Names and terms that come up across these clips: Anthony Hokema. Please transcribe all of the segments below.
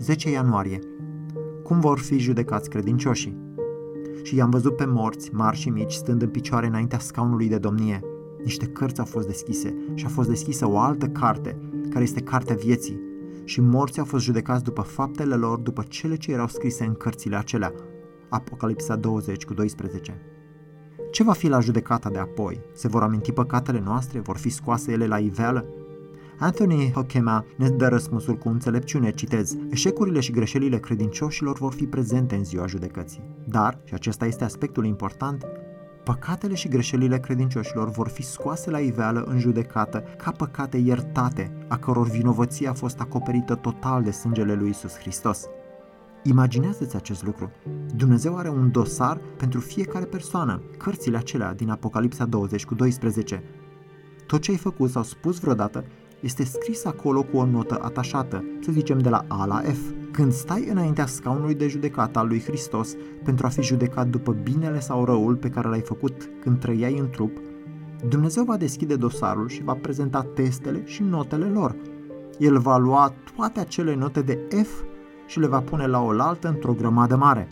10 ianuarie. Cum vor fi judecați credincioșii? Și i-am văzut pe morți, mari și mici, stând în picioare înaintea scaunului de domnie. Niște cărți au fost deschise și a fost deschisă o altă carte, care este Cartea Vieții. Și morții au fost judecați după faptele lor, după cele ce erau scrise în cărțile acelea. Apocalipsa 20:12. Ce va fi la judecata de apoi? Se vor aminti păcatele noastre? Vor fi scoase ele la iveală? Anthony Hokema ne dă răspunsul cu înțelepciune, citez, eșecurile și greșelile credincioșilor vor fi prezente în ziua judecății. Dar, și acesta este aspectul important, păcatele și greșelile credincioșilor vor fi scoase la iveală în judecată ca păcate iertate, a căror vinovăție a fost acoperită total de sângele lui Iisus Hristos. Imaginează-ți acest lucru. Dumnezeu are un dosar pentru fiecare persoană, cărțile acelea din Apocalipsa 20:12. Tot ce ai făcut sau spus vreodată este scris acolo cu o notă atașată, să zicem de la A la F. Când stai înaintea scaunului de judecată al lui Hristos pentru a fi judecat după binele sau răul pe care l-ai făcut când trăiai în trup, Dumnezeu va deschide dosarul și va prezenta testele și notele lor. El va lua toate acele note de F și le va pune la oaltă într-o grămadă mare.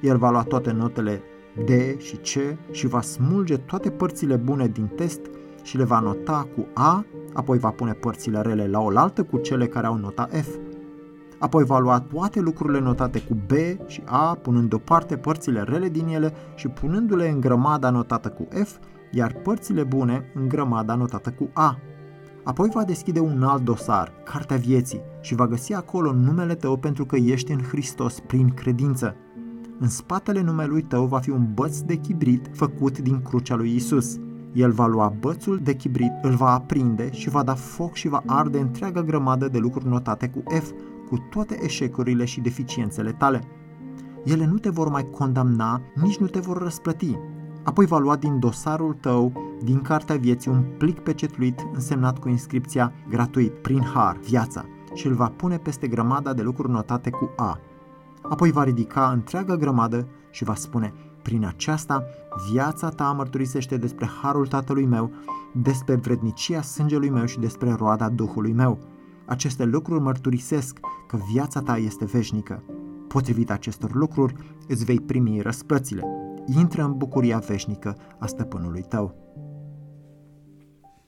El va lua toate notele D și C și va smulge toate părțile bune din test și le va nota cu A, apoi va pune părțile rele la oaltă cu cele care au nota F. Apoi va lua toate lucrurile notate cu B și A, punând deoparte părțile rele din ele și punându-le în grămada notată cu F, iar părțile bune în grămada notată cu A. Apoi va deschide un alt dosar, Cartea Vieții, și va găsi acolo numele tău pentru că ești în Hristos prin credință. În spatele numelui tău va fi un băț de chibrit făcut din crucea lui Iisus. El va lua bățul de chibrit, îl va aprinde și va da foc și va arde întreaga grămadă de lucruri notate cu F, cu toate eșecurile și deficiențele tale. Ele nu te vor mai condamna, nici nu te vor răsplăti. Apoi va lua din dosarul tău, din Cartea Vieții, un plic pecetluit însemnat cu inscripția gratuit, prin har, viața, și îl va pune peste grămada de lucruri notate cu A. Apoi va ridica întreaga grămadă și va spune: prin aceasta, viața ta mărturisește despre harul Tatălui meu, despre vrednicia sângelui meu și despre roada Duhului meu. Aceste lucruri mărturisesc că viața ta este veșnică. Potrivit acestor lucruri, îți vei primi răsplățile. Intră în bucuria veșnică a stăpânului tău.